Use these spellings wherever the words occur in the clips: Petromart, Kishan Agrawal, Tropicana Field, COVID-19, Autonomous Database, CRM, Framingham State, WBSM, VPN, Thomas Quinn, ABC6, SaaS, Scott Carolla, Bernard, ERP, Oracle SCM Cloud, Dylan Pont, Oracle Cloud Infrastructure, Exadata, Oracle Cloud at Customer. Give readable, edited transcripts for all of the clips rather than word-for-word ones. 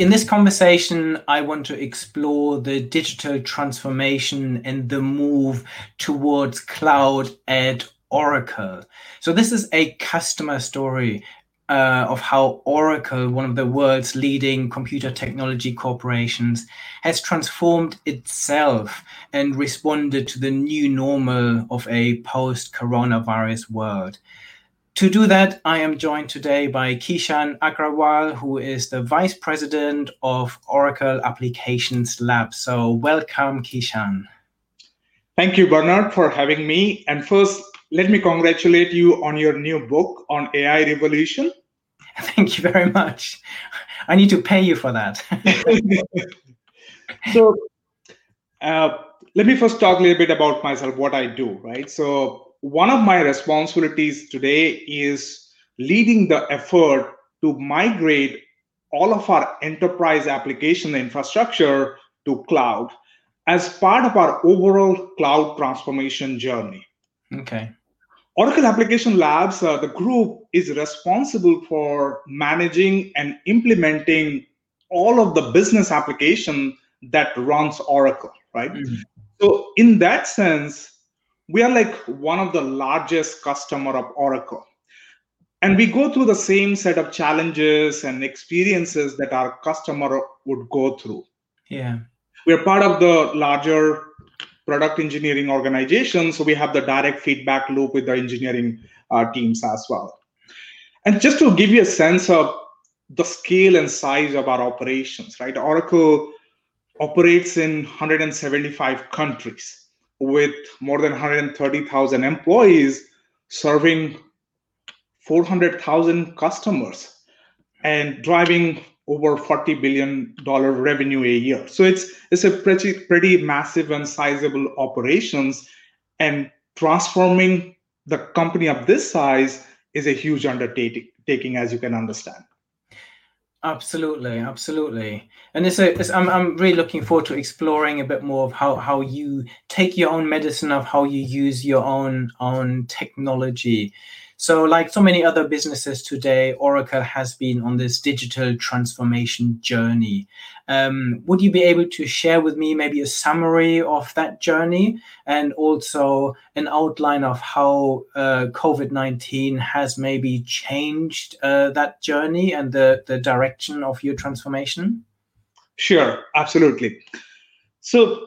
In this conversation, I want to explore the digital transformation and the move towards cloud at Oracle. So this is a customer story of how Oracle, one of the world's leading computer technology corporations, has transformed itself and responded to the new normal of a post-coronavirus world. To do that, I am joined today by Kishan Agrawal, who is the Vice President of Oracle Applications Lab. So welcome, Kishan. Thank you, Bernard, for having me. And first, let me congratulate you on your new book on AI revolution. Thank you very much. I need to pay you for that. So let me first talk a little bit about myself, what I do, right? So one of my responsibilities today is leading the effort to migrate all of our enterprise application infrastructure to cloud as part of our overall cloud transformation journey. Okay. Oracle Application Labs, the group, is responsible for managing and implementing all of the business application that runs Oracle, right? Mm-hmm. So in that sense, we are like one of the largest customer of Oracle. And we go through the same set of challenges and experiences that our customer would go through. Yeah. We're part of the larger product engineering organization, so we have the direct feedback loop with the engineering teams as well. And just to give you a sense of the scale and size of our operations, right? Oracle operates in 175 countries. With more than 130,000 employees serving 400,000 customers and driving over $40 billion revenue a year. So it's a pretty massive and sizable operations, and transforming the company of this size is a huge undertaking, as you can understand. Absolutely, absolutely. And I'm really looking forward to exploring a bit more of how you take your own medicine, of how you use your own technology. So like so many other businesses today, Oracle has been on this digital transformation journey. Would you be able to share with me maybe a summary of that journey and also an outline of how COVID-19 has maybe changed that journey and the direction of your transformation? Sure, absolutely. So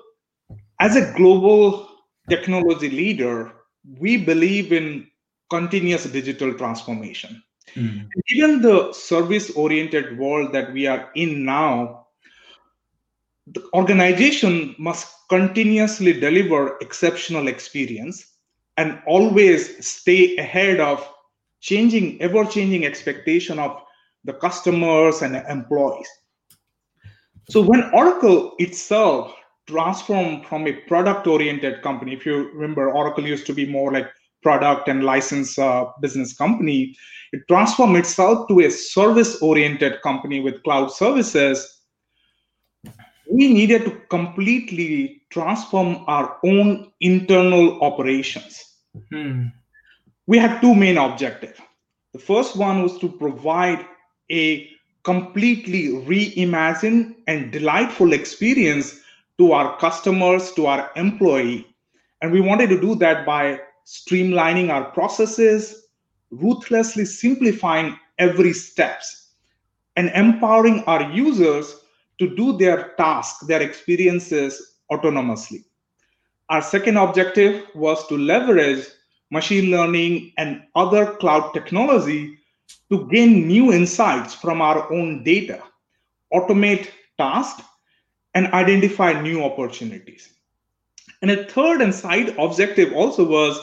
as a global technology leader, we believe in continuous digital transformation. Mm. Given the service-oriented world that we are in now, the organization must continuously deliver exceptional experience and always stay ahead of ever-changing expectation of the customers and employees. So when Oracle itself transformed from a product-oriented company, if you remember, Oracle used to be more like product and license business company, it transformed itself to a service-oriented company with cloud services. We needed to completely transform our own internal operations. Mm-hmm. We had two main objectives. The first one was to provide a completely reimagined and delightful experience to our customers, to our employee. And we wanted to do that by streamlining our processes, ruthlessly simplifying every steps, and empowering our users to do their tasks, their experiences autonomously. Our second objective was to leverage machine learning and other cloud technology to gain new insights from our own data, automate tasks, and identify new opportunities. And a third and side objective also was,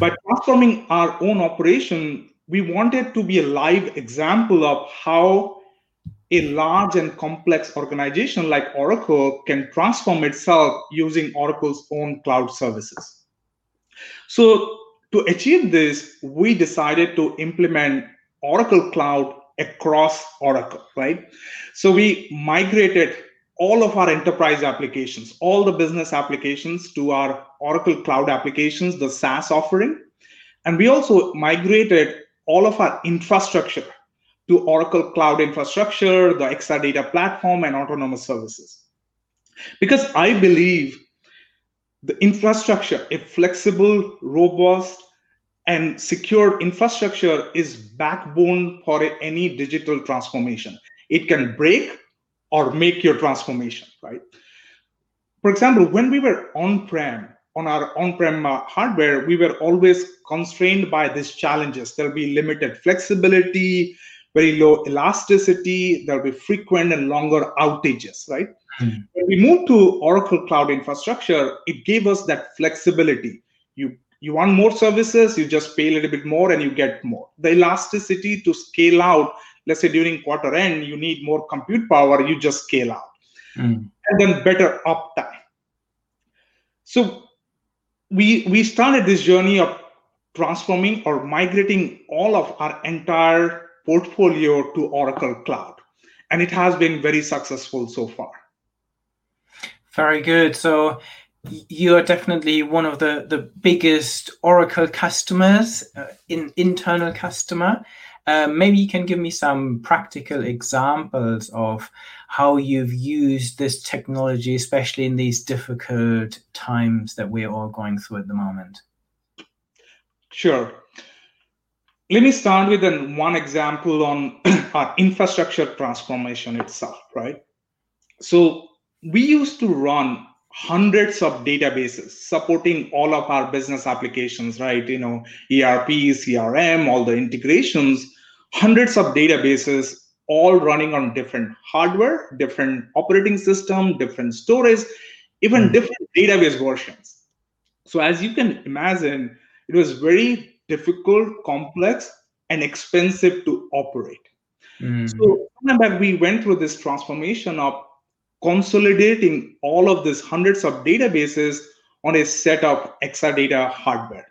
by transforming our own operation, we wanted to be a live example of how a large and complex organization like Oracle can transform itself using Oracle's own cloud services. So to achieve this, we decided to implement Oracle Cloud across Oracle, right? So we migrated all of our enterprise applications, all the business applications to our Oracle Cloud Applications, the SaaS offering. And we also migrated all of our infrastructure to Oracle Cloud Infrastructure, the Exadata platform, and autonomous services. Because I believe the infrastructure, a flexible, robust, and secure infrastructure is backbone for any digital transformation. It can break or make your transformation, right? For example, when we were on-prem, on our on-prem hardware, we were always constrained by these challenges. There'll be limited flexibility, very low elasticity, there'll be frequent and longer outages, right? Mm-hmm. When we moved to Oracle Cloud Infrastructure, it gave us that flexibility. You want more services, you just pay a little bit more and you get more. The elasticity to scale out, let's say during quarter end, you need more compute power, you just scale out. Mm. And then better uptime. So we started this journey of transforming or migrating all of our entire portfolio to Oracle Cloud. And it has been very successful so far. Very good. So you are definitely one of the biggest Oracle customers, internal customer. Maybe you can give me some practical examples of how you've used this technology, especially in these difficult times that we're all going through at the moment. Sure. Let me start with one example on our infrastructure transformation itself, right? So we used to run hundreds of databases supporting all of our business applications, right? You know, ERP, CRM, all the integrations, hundreds of databases, all running on different hardware, different operating system, different storage, even different database versions. So as you can imagine, it was very difficult, complex, and expensive to operate. So remember, we went through this transformation of consolidating all of these hundreds of databases on a set of Exadata hardware.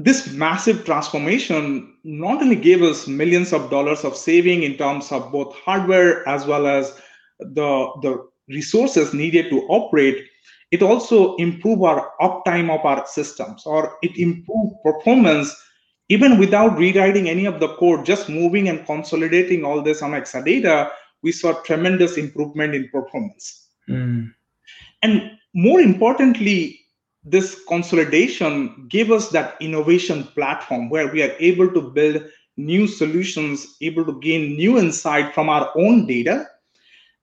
This massive transformation not only gave us millions of dollars of saving in terms of both hardware as well as the resources needed to operate, it also improved our uptime of our systems, or it improved performance even without rewriting any of the code, just moving and consolidating all this on Exadata. We saw tremendous improvement in performance. And more importantly, this consolidation gave us that innovation platform where we are able to build new solutions, able to gain new insight from our own data.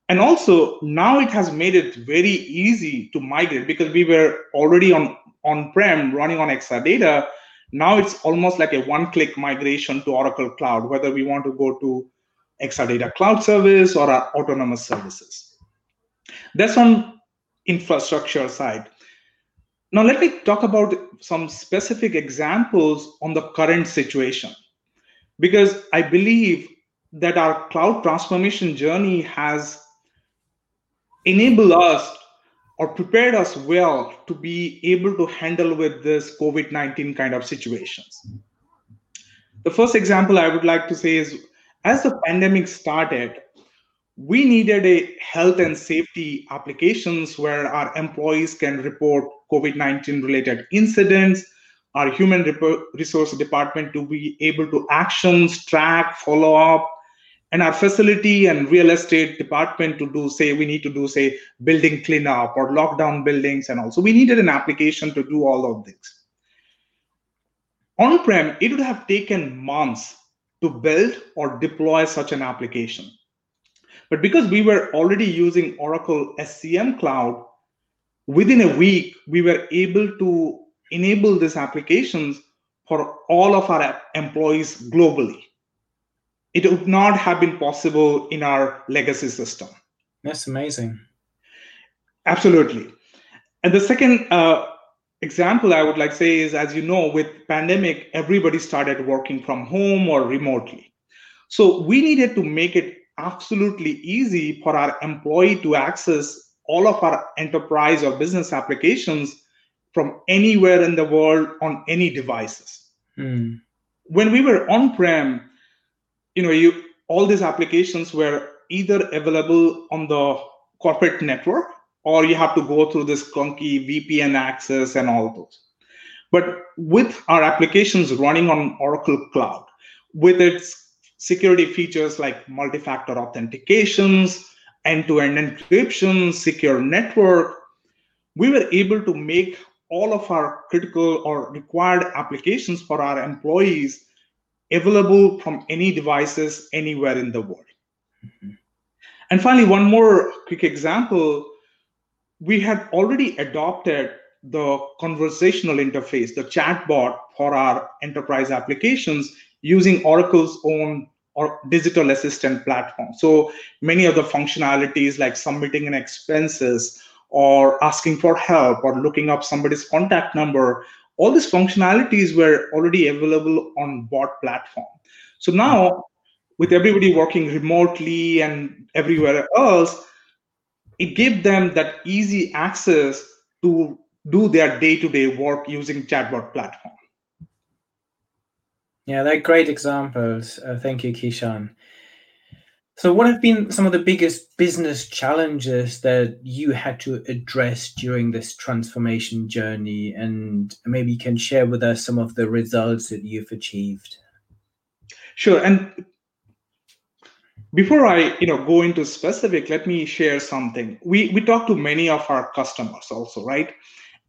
And also now it has made it very easy to migrate, because we were already on-prem running on Exadata. Now it's almost like a one-click migration to Oracle Cloud, whether we want to go to Exadata Cloud Service or our autonomous services. That's on infrastructure side. Now let me talk about some specific examples on the current situation, because I believe that our cloud transformation journey has enabled us or prepared us well to be able to handle with this COVID-19 kind of situations. The first example I would like to say is, as the pandemic started, we needed a health and safety applications where our employees can report COVID-19 related incidents, our human resource department to be able to actions, track, follow up, and our facility and real estate department to do, say, we need to do, say, building cleanup or lockdown buildings and all. So we needed an application to do all of this. On-prem, it would have taken months to build or deploy such an application. But because we were already using Oracle SCM Cloud, within a week, we were able to enable these applications for all of our employees globally. It would not have been possible in our legacy system. That's amazing. Absolutely. And the second example I would like to say is, as you know, with pandemic, everybody started working from home or remotely. So we needed to make it absolutely easy for our employee to access all of our enterprise or business applications from anywhere in the world on any devices. When we were on-prem, all these applications were either available on the corporate network, or you have to go through this clunky VPN access and all those. But with our applications running on Oracle Cloud, with its security features like multi-factor authentications, end-to-end encryption, secure network, we were able to make all of our critical or required applications for our employees available from any devices anywhere in the world. Mm-hmm. And finally, one more quick example, we had already adopted the conversational interface, the chatbot for our enterprise applications using Oracle's own or digital assistant platform. So many of the functionalities like submitting expenses or asking for help or looking up somebody's contact number, all these functionalities were already available on bot platform. So now with everybody working remotely and everywhere else, it gave them that easy access to do their day-to-day work using chatbot platform. Yeah, they're great examples. Thank you, Kishan. So what have been some of the biggest business challenges that you had to address during this transformation journey? And maybe you can share with us some of the results that you've achieved. Sure. And before I go into specific, let me share something. We talk to many of our customers also, right?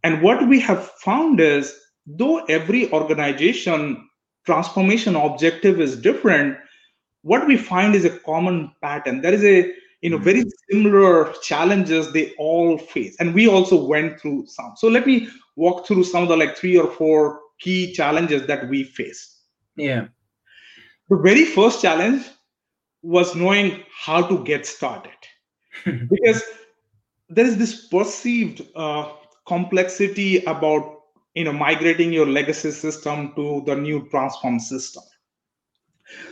And what we have found is, though every organization transformation objective is different, what we find is a common pattern. There is a very similar challenges they all face, and we also went through some. So let me walk through some of the like 3 or 4 key challenges that we faced. Yeah. The very first challenge was knowing how to get started, because there is this perceived complexity about migrating your legacy system to the new transform system.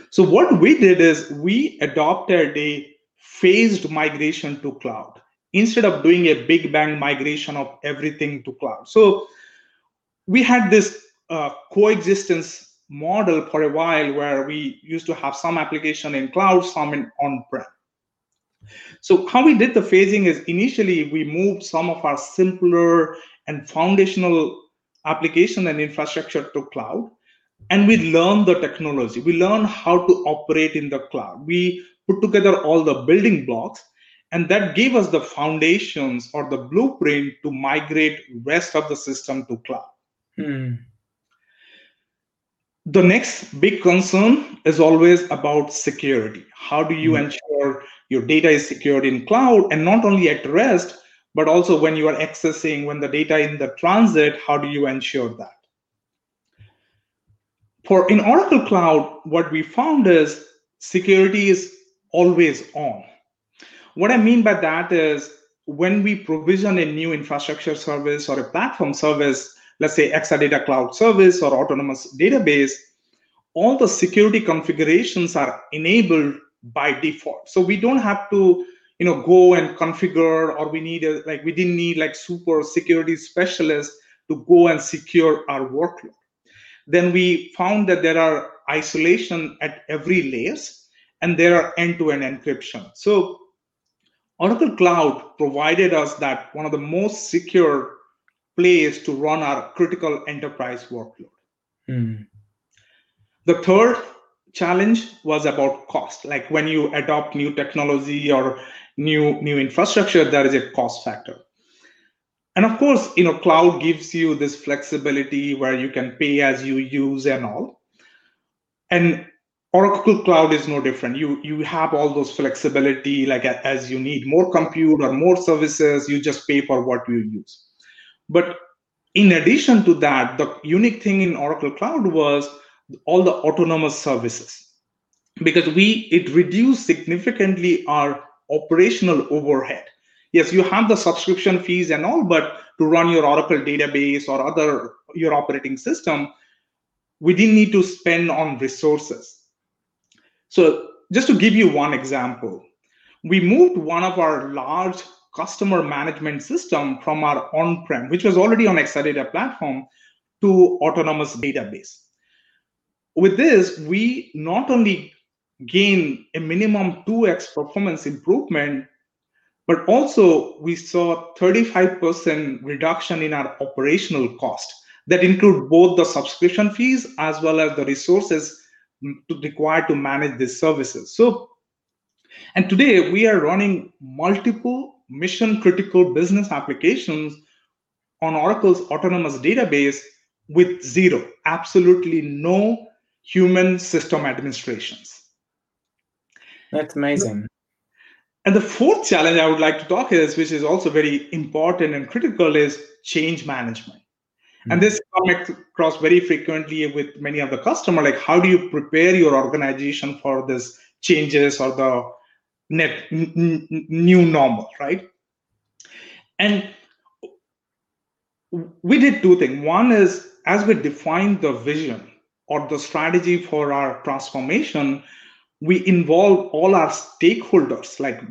So what we did is we adopted a phased migration to cloud instead of doing a big bang migration of everything to cloud. So we had this coexistence model for a while where we used to have some application in cloud, some in on-prem. So how we did the phasing is initially we moved some of our simpler and foundational application and infrastructure to cloud, and we learned the technology. We learned how to operate in the cloud. We put together all the building blocks, and that gave us the foundations or the blueprint to migrate rest of the system to cloud. The next big concern is always about security. How do you ensure your data is secured in cloud, and not only at rest, but also when you are accessing, when the data in the transit, how do you ensure that? For in Oracle Cloud, what we found is security is always on. What I mean by that is when we provision a new infrastructure service or a platform service, let's say Exadata Cloud Service or Autonomous Database, all the security configurations are enabled by default. So we don't have to go and configure, or we didn't need like super security specialists to go and secure our workload. Then we found that there are isolation at every layers, and there are end-to-end encryption. So Oracle Cloud provided us that one of the most secure place to run our critical enterprise workload. The third challenge was about cost. Like when you adopt new technology or new infrastructure, there is a cost factor. And of course, cloud gives you this flexibility where you can pay as you use and all. And Oracle Cloud is no different. You have all those flexibility, like as you need more compute or more services, you just pay for what you use. But in addition to that, the unique thing in Oracle Cloud was all the autonomous services, because it reduced significantly our operational overhead. Yes, you have the subscription fees and all, but to run your Oracle database or your operating system, we didn't need to spend on resources. So just to give you one example, we moved one of our large customer management system from our on-prem, which was already on Exadata platform, to Autonomous Database. With this, we not only gain a minimum 2x performance improvement, but also we saw 35% reduction in our operational cost. That include both the subscription fees as well as the resources required to manage these services. So, and today we are running multiple mission critical business applications on Oracle's Autonomous Database with zero, absolutely no human system administrations. That's amazing. And the fourth challenge I would like to talk is, which is also very important and critical, is change management. Mm-hmm. And this comes across very frequently with many of the customers, like how do you prepare your organization for this changes or the new normal, right? And we did two things. One is, as we defined the vision or the strategy for our transformation, we involve all our stakeholders, like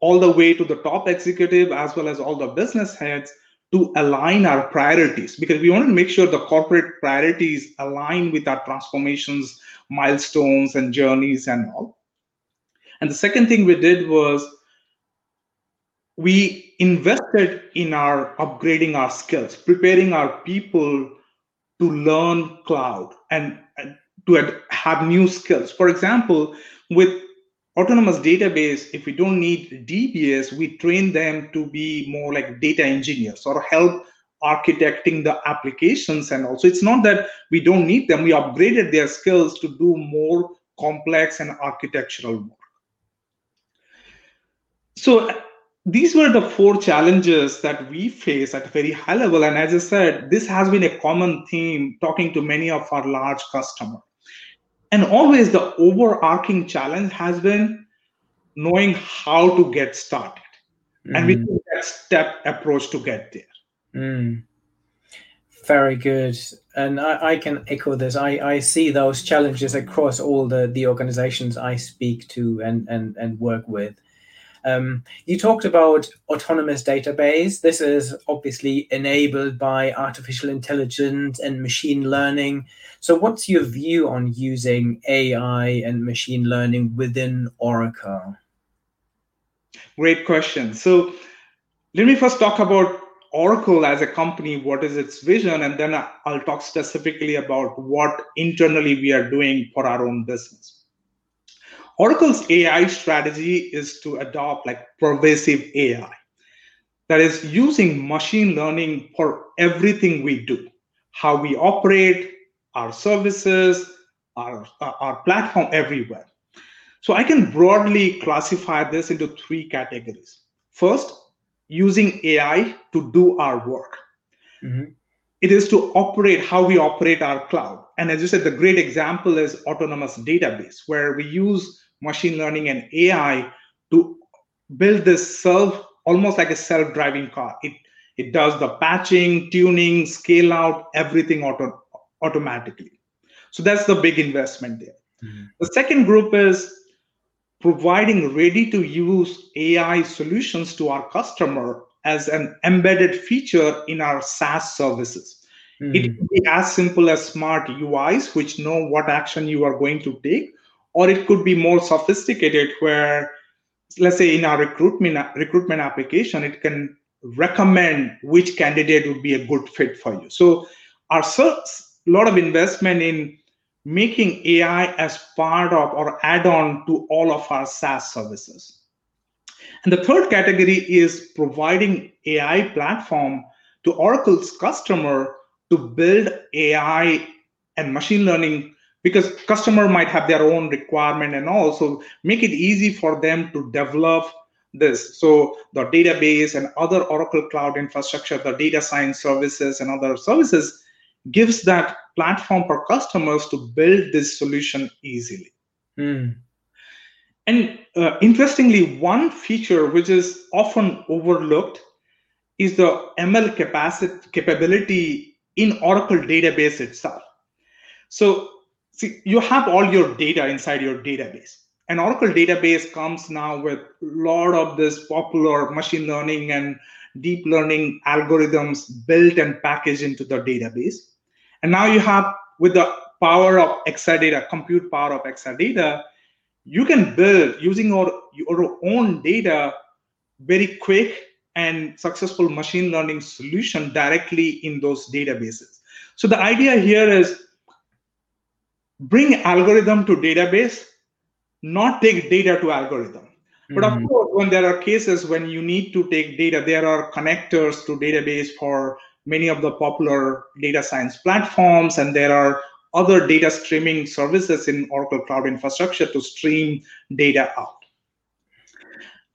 all the way to the top executive, as well as all the business heads, to align our priorities, because we want to make sure the corporate priorities align with our transformations, milestones, and journeys and all. And the second thing we did was we invested in our upgrading our skills, preparing our people to learn cloud and to have new skills. For example, with Autonomous Database, if we don't need DBAs, we train them to be more like data engineers or help architecting the applications. And also, it's not that we don't need them. We upgraded their skills to do more complex and architectural work. So these were the four challenges that we face at a very high level. And as I said, this has been a common theme talking to many of our large customers. And always the overarching challenge has been knowing how to get started. Mm. And we took that step approach to get there. Mm. Very good. And I can echo this. I see those challenges across all the organizations I speak to and work with. You talked about Autonomous Database. This is obviously enabled by artificial intelligence and machine learning. So what's your view on using AI and machine learning within Oracle? Great question. So let me first talk about Oracle as a company, what is its vision, and then I'll talk specifically about what internally we are doing for our own business. Oracle's AI strategy is to adopt like pervasive AI, that is using machine learning for everything we do, how we operate, our services, our platform, everywhere. So I can broadly classify this into three categories. First, using AI to do our work. Mm-hmm. It is to operate how we operate our cloud. And as you said, the great example is Autonomous Database, where we use machine learning and AI to build this almost like a self-driving car. It does the patching, tuning, scale out, everything automatically. So that's the big investment there. Mm-hmm. The second group is providing ready-to-use AI solutions to our customer as an embedded feature in our SaaS services. Mm-hmm. It could be as simple as smart UIs, which know what action you are going to take, or it could be more sophisticated where, let's say in our recruitment application, it can recommend which candidate would be a good fit for you. So our lot of investment in making AI as part of or add on to all of our SaaS services. And the third category is providing AI platform to Oracle's customer to build AI and machine learning, because customer might have their own requirement and all, so make it easy for them to develop this. So the database and other Oracle Cloud Infrastructure, the data science services and other services gives that platform for customers to build this solution easily. Mm. And interestingly, one feature which is often overlooked is the ML capability in Oracle database itself. So see, you have all your data inside your database. And Oracle database comes now with a lot of this popular machine learning and deep learning algorithms built and packaged into the database. And now you have, with the power of Exadata, compute power of Exadata, you can build using your own data very quick and successful machine learning solution directly in those databases. So the idea here is bring algorithm to database, not take data to algorithm. But of course, when there are cases when you need to take data, there are connectors to database for many of the popular data science platforms, and there are other data streaming services in Oracle Cloud Infrastructure to stream data out.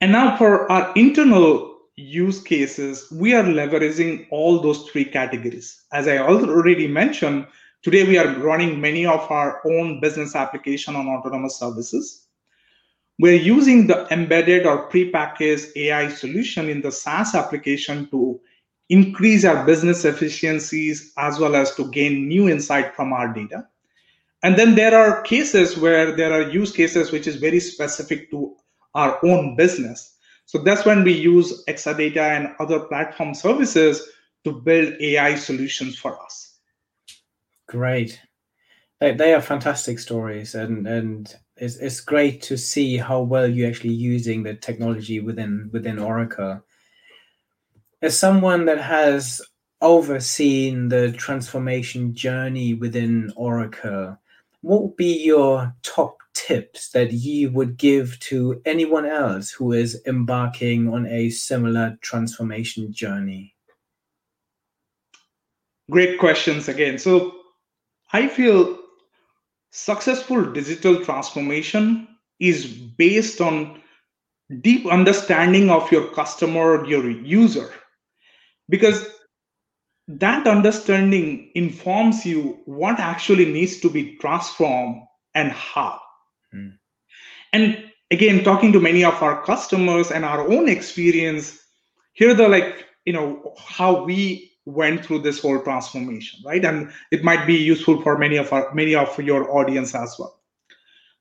And now for our internal use cases, we are leveraging all those three categories. As I already mentioned, today we are running many of our own business applications on autonomous services. We're using the embedded or prepackaged AI solution in the SaaS application to increase our business efficiencies as well as to gain new insight from our data. And then there are cases where there are use cases which is very specific to our own business. So that's when we use Exadata and other platform services to build AI solutions for us. Great. They are fantastic stories, and it's great to see how well you're actually using the technology within Oracle. As someone that has overseen the transformation journey within Oracle, what would be your top tips that you would give to anyone else who is embarking on a similar transformation journey? Great questions again. So I feel successful digital transformation is based on deep understanding of your customer, your user, because that understanding informs you what actually needs to be transformed and how. And again, talking to many of our customers and our own experience, here they're like, you know, how we went through this whole transformation, right? And it might be useful for many of your audience as well.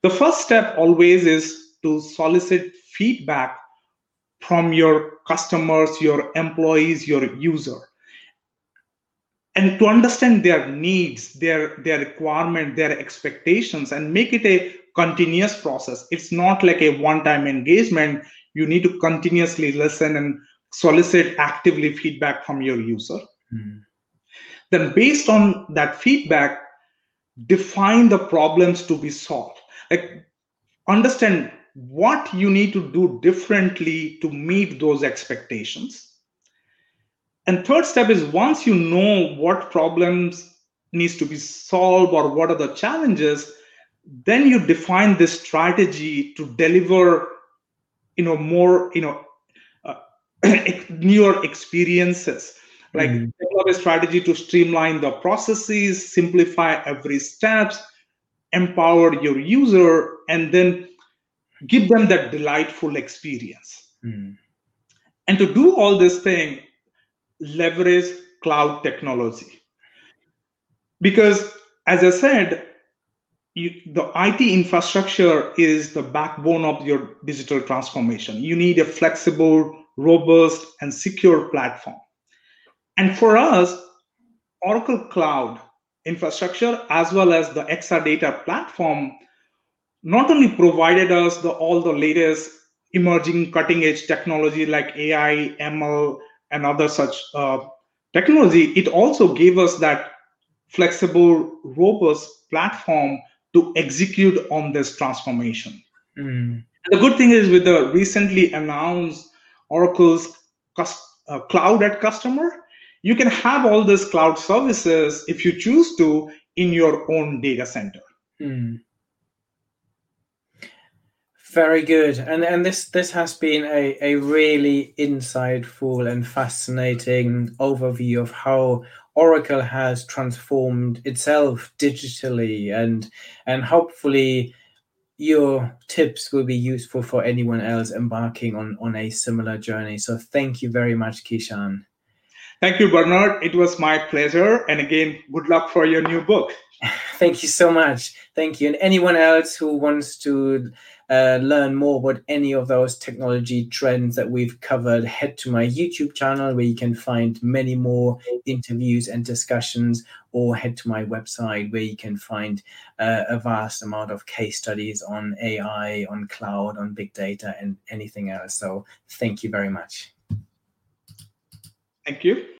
The first step always is to solicit feedback from your customers, your employees, your user, and to understand their needs, their requirement, their expectations, and make it a continuous process. It's not like a one-time engagement. You need to continuously listen and solicit actively feedback from your user. Then based on that feedback, define the problems to be solved. Like, understand what you need to do differently to meet those expectations. And third step is, once you know what problems needs to be solved or what are the challenges, then you define this strategy to deliver, you know, more, you know, newer experiences. Like develop a strategy to streamline the processes, simplify every step, empower your user, and then give them that delightful experience. And to do all this thing, leverage cloud technology. Because as I said, the IT infrastructure is the backbone of your digital transformation. You need a flexible, robust, and secure platform. And for us, Oracle Cloud Infrastructure, as well as the Exadata platform, not only provided us all the latest emerging cutting-edge technology like AI, ML, and other such technology, it also gave us that flexible, robust platform to execute on this transformation. The good thing is, with the recently announced Oracle's Cloud at Customer, you can have all these cloud services, if you choose to, in your own data center. Very good. And this has been a really insightful and fascinating overview of how Oracle has transformed itself digitally, and hopefully your tips will be useful for anyone else embarking on a similar journey. So thank you very much, Kishan. Thank you, Bernard. It was my pleasure. And again, good luck for your new book. Thank you so much. Thank you. And anyone else who wants to learn more about any of those technology trends that we've covered, head to my YouTube channel where you can find many more interviews and discussions, or head to my website where you can find a vast amount of case studies on AI, on cloud, on big data, and anything else. So thank you very much. Thank you.